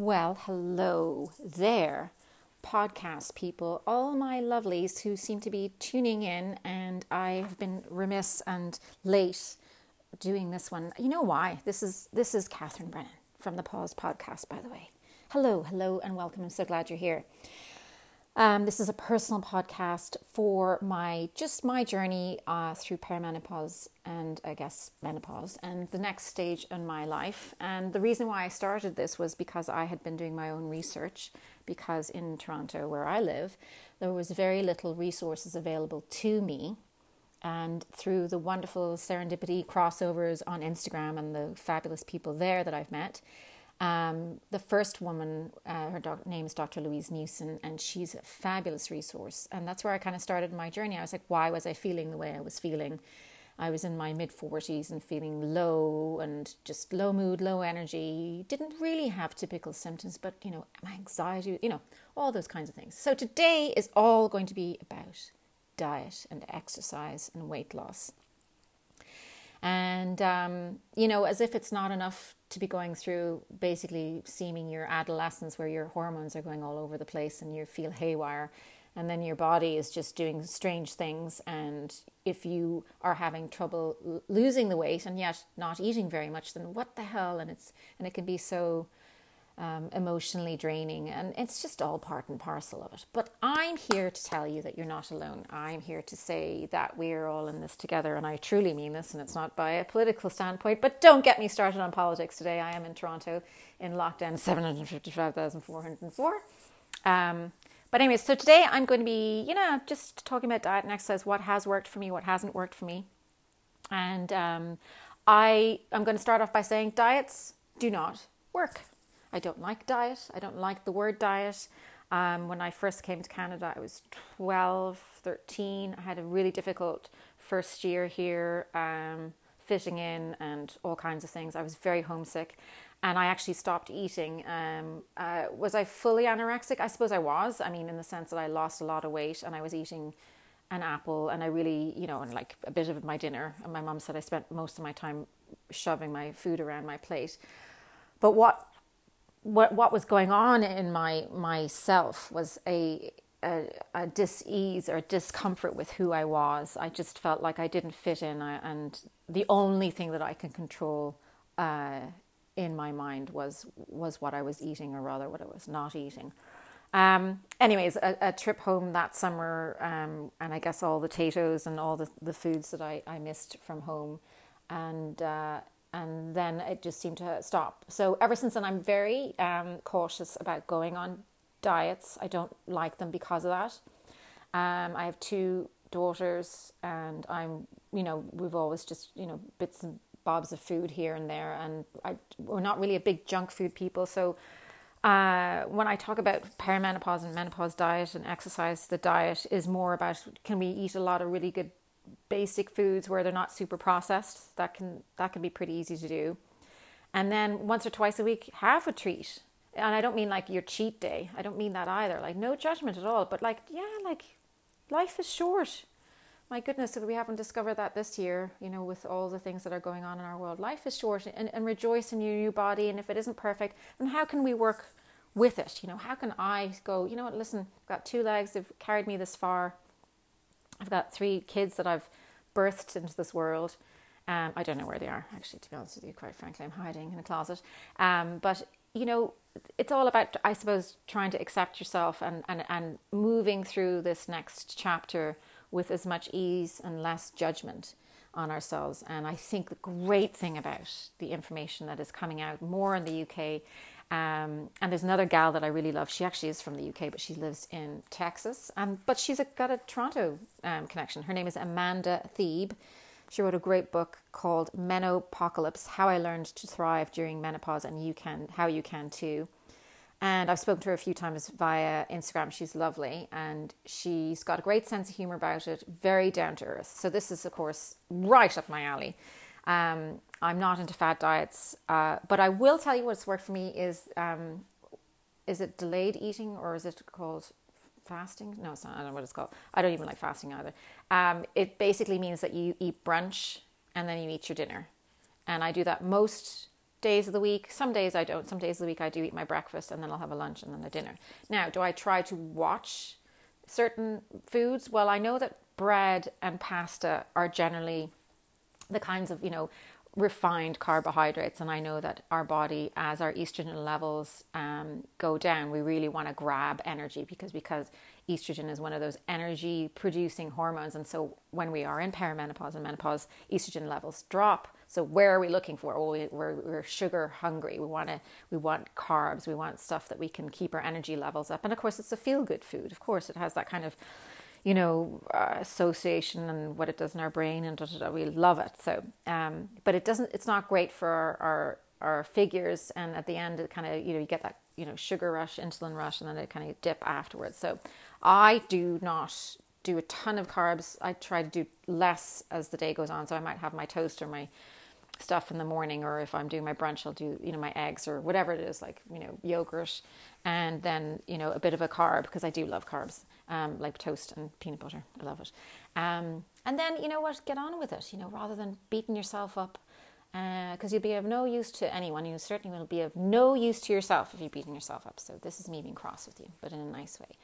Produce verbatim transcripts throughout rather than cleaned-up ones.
Well, hello there, podcast people, all my lovelies who seem to be tuning in, and I have been remiss and late doing this one. You know why? This is this is Catherine Brennan from the Pause Podcast, by the way. Hello, hello, and welcome. I'm so glad you're here. Um, this is a personal podcast for my just my journey uh, through perimenopause and I guess menopause and the next stage in my life. And the reason why I started this was because I had been doing my own research, because in Toronto where I live, there was very little resources available to me. And through the wonderful serendipity crossovers on Instagram and the fabulous people there that I've met, Um, the first woman, uh, her doc- name is Doctor Louise Newson, and she's a fabulous resource. And that's where I kind of started my journey. I was like, why was I feeling the way I was feeling? I was in my mid forties and feeling low and just low mood, low energy. Didn't really have typical symptoms, but, you know, my anxiety, you know, all those kinds of things. So today is all going to be about diet and exercise and weight loss. And, um, you know, as if it's not enough to be going through basically seeming your adolescence where your hormones are going all over the place and you feel haywire, and then your body is just doing strange things. And if you are having trouble l- losing the weight and yet not eating very much, then what the hell? And it's and it can be so um, emotionally draining, and it's just all part and parcel of it. But I'm here to tell you that you're not alone. I'm here to say that we're all in this together, and I truly mean this, and it's not by a political standpoint, but don't get me started on politics today. I am in Toronto in lockdown seven hundred fifty-five thousand four hundred four. Um, but anyway, so today I'm going to be, you know, just talking about diet and exercise, what has worked for me, what hasn't worked for me. And um, I, I'm going to start off by saying diets do not work. I don't like diet. I don't like the word diet. Um, when I first came to Canada, I was twelve, thirteen. I had a really difficult first year here, um, fitting in and all kinds of things. I was very homesick, and I actually stopped eating. Um, uh, was I fully anorexic? I suppose I was. I mean, in the sense that I lost a lot of weight and I was eating an apple, and I really, you know, and like a bit of my dinner. And my mom said I spent most of my time shoving my food around my plate. But what... What what was going on in my myself was a, a a dis-ease or discomfort with who I was. I just felt like I didn't fit in, I, and the only thing that I could control uh, in my mind was was what I was eating, or rather what I was not eating. Um, anyways, a, a trip home that summer, um, and I guess all the potatoes and all the, the foods that I, I missed from home, and. Uh, And then it just seemed to stop. So ever since then, I'm very um, cautious about going on diets. I don't like them because of that. Um, I have two daughters, and I'm, you know, we've always just, you know, bits and bobs of food here and there. And I, we're not really a big junk food people. So uh, when I talk about perimenopause and menopause diet and exercise, the diet is more about, can we eat a lot of really good basic foods where they're not super processed? That can that can be pretty easy to do. And then once or twice a week, have a treat. And I don't mean like your cheat day. I don't mean that either. Like, no judgment at all. But like, yeah, like life is short. My goodness, if we haven't discovered that this year, you know, with all the things that are going on in our world, life is short, and, and rejoice in your new body. And if it isn't perfect, then how can we work with it? You know, how can I go, you know what, listen, I've got two legs. They've carried me this far. I've got three kids that I've birthed into this world. Um, I don't know where they are, actually, to be honest with you, quite frankly. I'm hiding in a closet. Um, but, you know, it's all about, I suppose, trying to accept yourself and, and, and moving through this next chapter with as much ease and less judgment on ourselves. And I think the great thing about the information that is coming out more in the U K, Um, and there's another gal that I really love. She actually is from the U K, but she lives in Texas. Um, but she's a, got a Toronto um, connection. Her name is Amanda Thebe. She wrote a great book called Menopocalypse, How I Learned to Thrive During Menopause and You Can, How You Can Too. And I've spoken to her a few times via Instagram. She's lovely, and she's got a great sense of humor about it, very down to earth. So this is, of course, right up my alley. Um, I'm not into fad diets, uh, but I will tell you what's worked for me is, um, is it delayed eating, or is it called fasting? No, it's not. I don't know what it's called. I don't even like fasting either. Um, it basically means that you eat brunch and then you eat your dinner. And I do that most days of the week. Some days I don't. Some days of the week I do eat my breakfast and then I'll have a lunch and then a dinner. Now, do I try to watch certain foods? Well, I know that bread and pasta are generally the kinds of, you know, refined carbohydrates. And I know that our body, as our estrogen levels um, go down, we really want to grab energy because, because estrogen is one of those energy producing hormones. And so when we are in perimenopause and menopause, estrogen levels drop. So where are we looking for? Oh, we, we're, we're sugar hungry. We want to, we want carbs. We want stuff that we can keep our energy levels up. And of course, it's a feel good food. Of course, it has that kind of, you know, uh, association and what it does in our brain and da, da, da, we love it. So, um, but it doesn't, it's not great for our, our, our figures. And at the end, it kind of, you know, you get that, you know, sugar rush, insulin rush, and then it kind of dip afterwards. So I do not do a ton of carbs. I try to do less as the day goes on. So I might have my toast or my stuff in the morning, or if I'm doing my brunch, I'll do, you know, my eggs or whatever it is, like, you know, yogurt, and then, you know, a bit of a carb, because I do love carbs, um, like toast and peanut butter. I love it. Um, and then, you know what, get on with it, you know, rather than beating yourself up, because uh, you'll be of no use to anyone. You certainly will be of no use to yourself if you're beating yourself up. So this is me being cross with you, but in a nice way.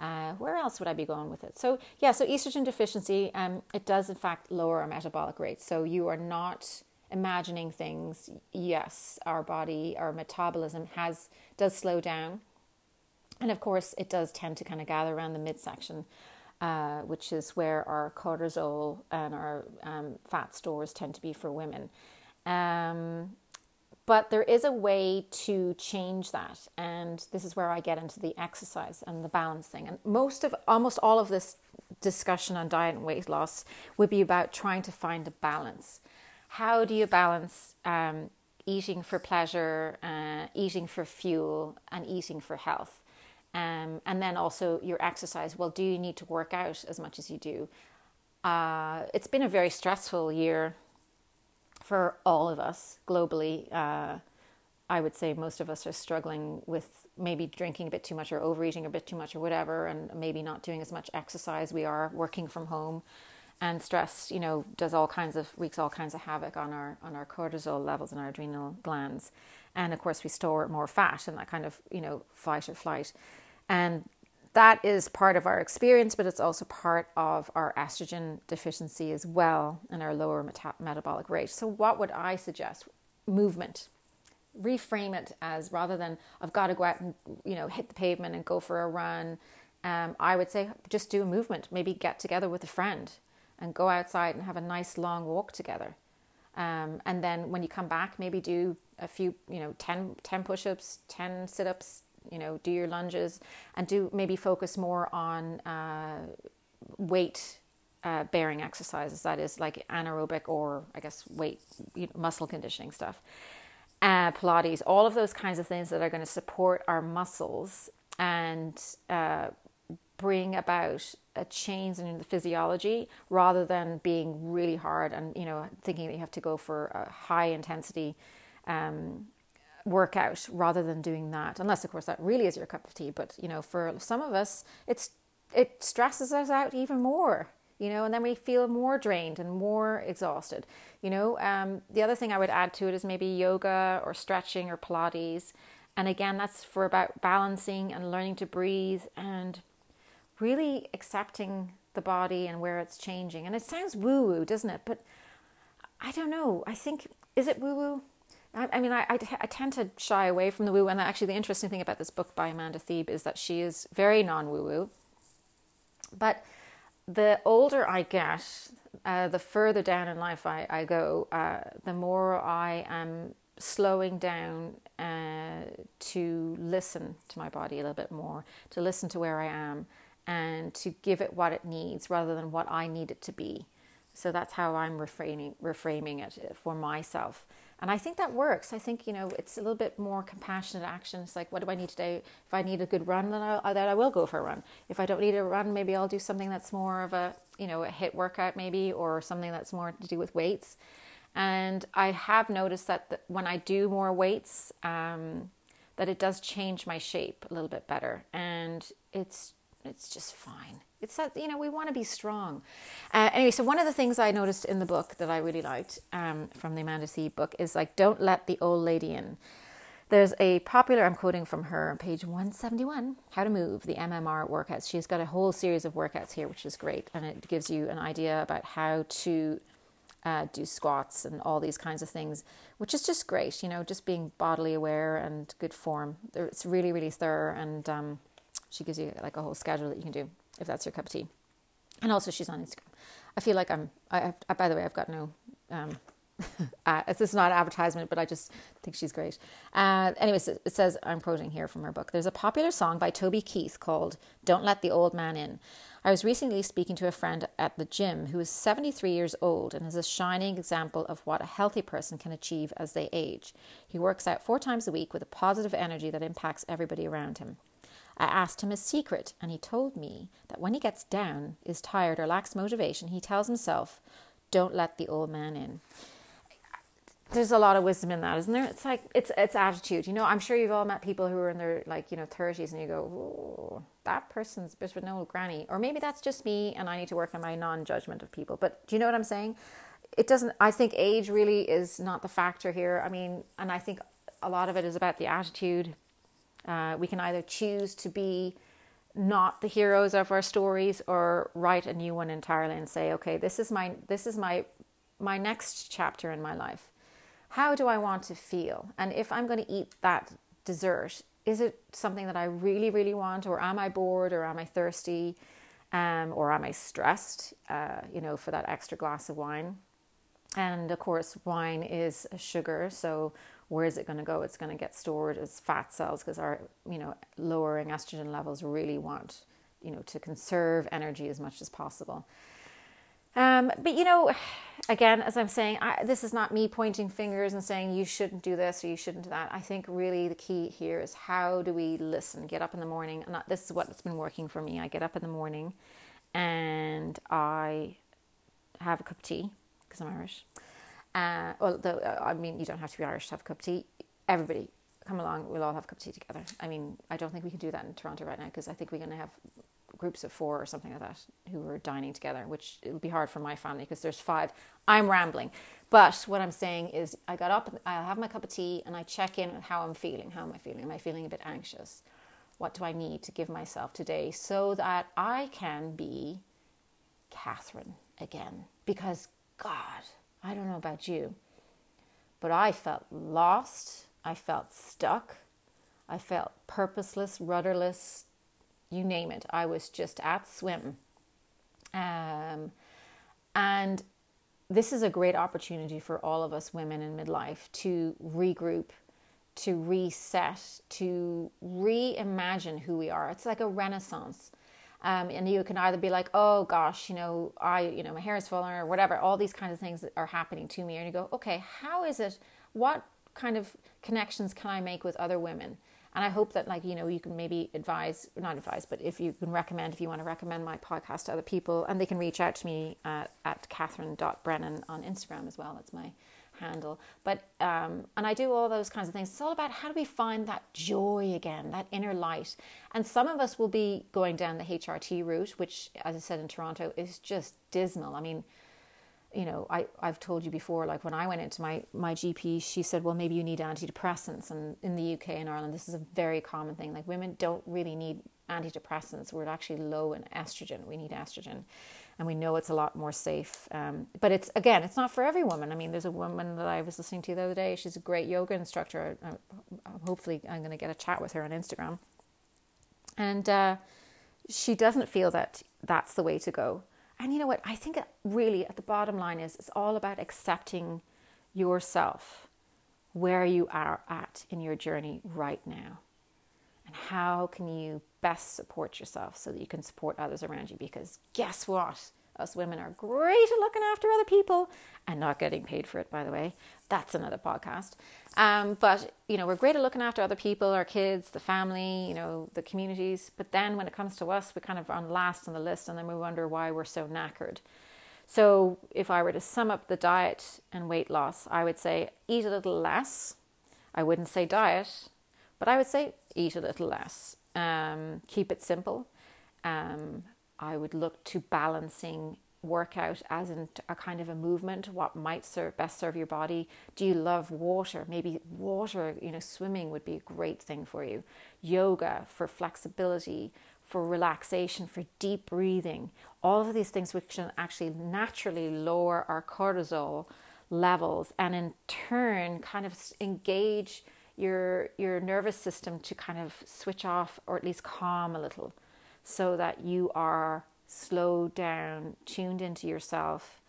Uh, where else would I be going with it? So yeah, so estrogen deficiency, um, it does in fact lower our metabolic rate. So you are not imagining things. Yes, our body, our metabolism has does slow down, and of course it does tend to kind of gather around the midsection, uh, which is where our cortisol and our um, fat stores tend to be for women. Um, but there is a way to change that, and this is where I get into the exercise and the balance thing. And most of, almost all of this discussion on diet and weight loss would be about trying to find a balance. How do you balance um, eating for pleasure, uh, eating for fuel, and eating for health? Um, and then also your exercise. Well, do you need to work out as much as you do? Uh, it's been a very stressful year for all of us globally. Uh, I would say most of us are struggling with maybe drinking a bit too much or overeating a bit too much or whatever, and maybe not doing as much exercise. We are working from home. And stress, you know, does all kinds of, wreaks all kinds of havoc on our on our cortisol levels and our adrenal glands. And of course, we store more fat and that kind of, you know, fight or flight. And that is part of our experience, but it's also part of our estrogen deficiency as well and our lower meta- metabolic rate. So what would I suggest? Movement. Reframe it as, rather than I've got to go out and, you know, hit the pavement and go for a run. Um, I would say just do a movement. Maybe get together with a friend and go outside and have a nice long walk together. Um, and then when you come back, maybe do a few, you know, ten, ten push-ups, ten sit-ups, you know, do your lunges, and do maybe focus more on uh, weight uh, bearing exercises. That is like anaerobic, or I guess weight, you know, muscle conditioning stuff, uh, Pilates, all of those kinds of things that are going to support our muscles and uh, bring about a change in the physiology, rather than being really hard and, you know, thinking that you have to go for a high intensity um, workout, rather than doing that. Unless, of course, that really is your cup of tea. But, you know, for some of us, it's it stresses us out even more, you know, and then we feel more drained and more exhausted, you know. Um, the other thing I would add to it is maybe yoga or stretching or Pilates. And again, that's for about balancing and learning to breathe and really accepting the body and where it's changing. And it sounds woo-woo, doesn't it? But I don't know. I think, is it woo-woo? I, I mean, I, I, I tend to shy away from the woo. And actually, the interesting thing about this book by Amanda Thebe is that she is very non-woo-woo. But the older I get, uh, the further down in life I, I go, uh, the more I am slowing down uh, to listen to my body a little bit more, to listen to where I am, and to give it what it needs, rather than what I need it to be. So that's how I'm reframing reframing it for myself. And I think that works. I think, you know, it's a little bit more compassionate action. It's like, what do I need today? If I need a good run, then I then I will go for a run. If I don't need a run, maybe I'll do something that's more of a, you know, a HIIT workout maybe, or something that's more to do with weights. And I have noticed that the, when I do more weights, um, that it does change my shape a little bit better. And it's It's just fine. It's that, you know, we want to be strong. Uh, anyway, so one of the things I noticed in the book that I really liked um, from the Amanda Thebe book is, like, don't let the old lady in. There's a popular, I'm quoting from her, page one seventy-one, How to Move, the M M R workouts. She's got a whole series of workouts here, which is great. And it gives you an idea about how to uh, do squats and all these kinds of things, which is just great. You know, just being bodily aware and good form. It's really, really thorough. And um, she gives you, like, a whole schedule that you can do if that's your cup of tea. And also she's on Instagram. I feel like I'm, I, I by the way, I've got no... Um, Uh, this is not an advertisement, but I just think she's great. Uh, anyways, it says, I'm quoting here from her book, there's a popular song by Toby Keith called Don't Let the Old Man In. I was recently speaking to a friend at the gym who is seventy-three years old and is a shining example of what a healthy person can achieve as they age. He works out four times a week with a positive energy that impacts everybody around him. I asked him his secret, and he told me that when he gets down, is tired, or lacks motivation, he tells himself, don't let the old man in. There's a lot of wisdom in that, isn't there? It's like, it's it's attitude. You know, I'm sure you've all met people who are in their, like, you know, thirties, and you go, oh, that person's a bit of an old granny. Or maybe that's just me, and I need to work on my non-judgment of people. But do you know what I'm saying? It doesn't, I think age really is not the factor here. I mean, and I think a lot of it is about the attitude. Uh, we can either choose to be not the heroes of our stories, or write a new one entirely and say, okay, this is my, this is my, my next chapter in my life. How do I want to feel? And if I'm going to eat that dessert, is it something that I really, really want? Or am I bored? Or am I thirsty? Um, or am I stressed, uh, you know, for that extra glass of wine? And of course, wine is a sugar. So where is it going to go? It's going to get stored as fat cells, because our, you know, lowering estrogen levels really want, you know, to conserve energy as much as possible. Um, but, you know, again, as I'm saying, I, this is not me pointing fingers and saying you shouldn't do this or you shouldn't do that. I think really the key here is, how do we listen? Get up in the morning. And this is what's been working for me. I get up in the morning and I have a cup of tea, because I'm Irish. Uh, well, the, I mean, you don't have to be Irish to have a cup of tea. Everybody, come along. We'll all have a cup of tea together. I mean, I don't think we can do that in Toronto right now, because I think we're going to have groups of four or something like that who are dining together, which it would be hard for my family because there's five. I'm rambling. But what I'm saying is, I got up, I'll have my cup of tea, and I check in on how I'm feeling. How am I feeling? Am I feeling a bit anxious? What do I need to give myself today so that I can be Catherine again? Because, God, I don't know about you, but I felt lost. I felt stuck. I felt purposeless, rudderless, you name it. I was just at swim. Um, and this is a great opportunity for all of us women in midlife to regroup, to reset, to reimagine who we are. It's like a renaissance. Um, and you can either be like, oh gosh, you know, I, you know, my hair is falling, or whatever. All these kinds of things that are happening to me. And you go, okay, how is it? What kind of connections can I make with other women? And I hope that, like, you know, you can maybe advise, not advise, but if you can recommend, if you want to recommend my podcast to other people, and they can reach out to me uh, at Catherine dot Brennan on Instagram as well. That's my handle. But, um, and I do all those kinds of things. It's all about, how do we find that joy again, that inner light? And some of us will be going down the H R T route, which, as I said, in Toronto is just dismal. I mean, you know, I, I've told you before, like, when I went into my, my G P, she said, well, maybe you need antidepressants. And in the U K and Ireland, this is a very common thing. Like, women don't really need antidepressants. We're actually low in estrogen. We need estrogen. And we know it's a lot more safe. Um, but it's, again, it's not for every woman. I mean, there's a woman that I was listening to the other day. She's a great yoga instructor. I, I, hopefully I'm going to get a chat with her on Instagram. And uh, she doesn't feel that that's the way to go. And you know what? I think really at the bottom line is, it's all about accepting yourself, where you are at in your journey right now. And how can you best support yourself so that you can support others around you? Because guess what? Us women are great at looking after other people and not getting paid for it, by the way. That's another podcast. Um, but, you know, we're great at looking after other people, our kids, the family, you know, the communities. But then when it comes to us, we kind of are last on the list, and then we wonder why we're so knackered. So if I were to sum up the diet and weight loss, I would say eat a little less. I wouldn't say diet, but I would say eat a little less. Um, keep it simple. Um, I would look to balancing workout as in a kind of a movement. What might serve, best serve your body? Do you love water? Maybe water, you know, swimming would be a great thing for you. Yoga for flexibility, for relaxation, for deep breathing. All of these things which can actually naturally lower our cortisol levels and in turn kind of engage your your nervous system to kind of switch off or at least calm a little so that you are slowed down, tuned into yourself,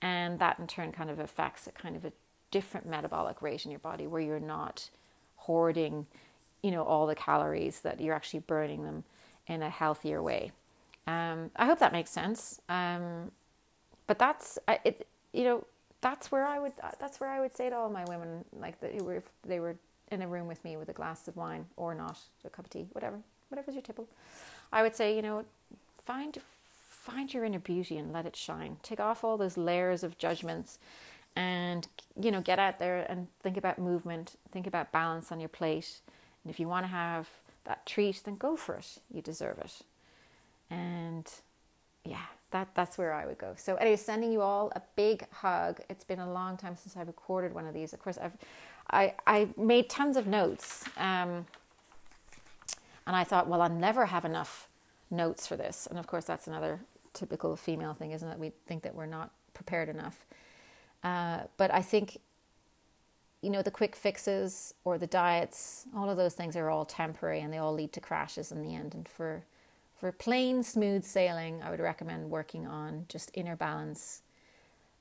and that in turn kind of affects a kind of a different metabolic rate in your body where you're not hoarding, you know, all the calories, that you're actually burning them in a healthier way. Um, I hope that makes sense. Um, but that's, it, you know, that's where I would, that's where I would say to all my women, like that were, if they were in a room with me with a glass of wine or not, a cup of tea, whatever, whatever's your tipple, I would say, you know, find, find your inner beauty and let it shine. Take off all those layers of judgments and, you know, get out there and think about movement, think about balance on your plate. And if you want to have that treat, then go for it. You deserve it. And yeah, that, that's where I would go. So anyway, sending you all a big hug. It's been a long time since I've recorded one of these. Of course, I've I, I made tons of notes. Um, and I thought, well, I'll never have enough notes for this. And of course, that's another typical female thing, isn't it? We think that we're not prepared enough. Uh, but I think, you know, the quick fixes or the diets, all of those things are all temporary and they all lead to crashes in the end. And for for plain, smooth sailing, I would recommend working on just inner balance,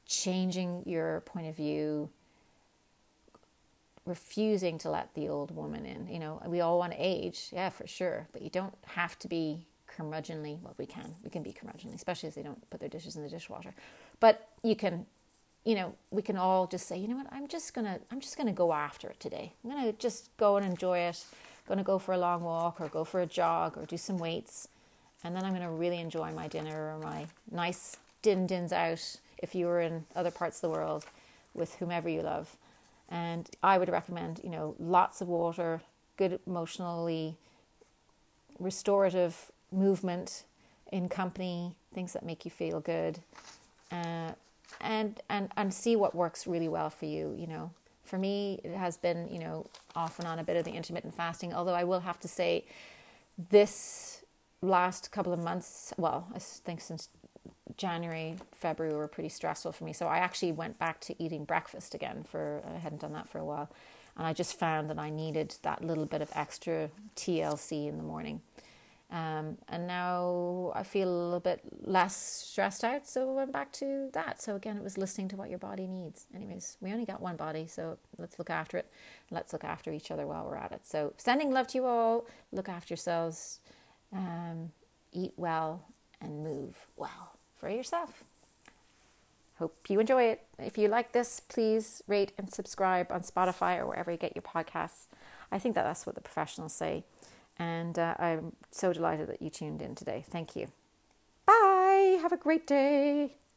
changing your point of view, refusing to let the old woman in. You know, we all want to age, yeah, for sure. But you don't have to be curmudgeonly. Well, we can. We can be curmudgeonly, especially if they don't put their dishes in the dishwasher. But you can... you know, we can all just say, you know what, I'm just going to, I'm just going to go after it today. I'm going to just go and enjoy it. I'm going to go for a long walk or go for a jog or do some weights. And then I'm going to really enjoy my dinner or my nice din-dins out if you were in other parts of the world with whomever you love. And I would recommend, you know, lots of water, good emotionally restorative movement in company, things that make you feel good. Uh, And, and and see what works really well for you, you know. For me, it has been, you know, off and on a bit of the intermittent fasting, although I will have to say this last couple of months, well, I think since January, February were pretty stressful for me. So I actually went back to eating breakfast again for, I hadn't done that for a while. And I just found that I needed that little bit of extra T L C in the morning. Um, and now I feel a little bit less stressed out, so I went back to that. So again, it was listening to what your body needs. Anyways, we only got one body, so let's look after it. Let's look after each other while we're at it. So sending love to you all. Look after yourselves. Um, eat well and move well for yourself. Hope you enjoy it. If you like this, please rate and subscribe on Spotify or wherever you get your podcasts. I think that that's what the professionals say. And uh, I'm so delighted that you tuned in today. Thank you. Bye. Have a great day.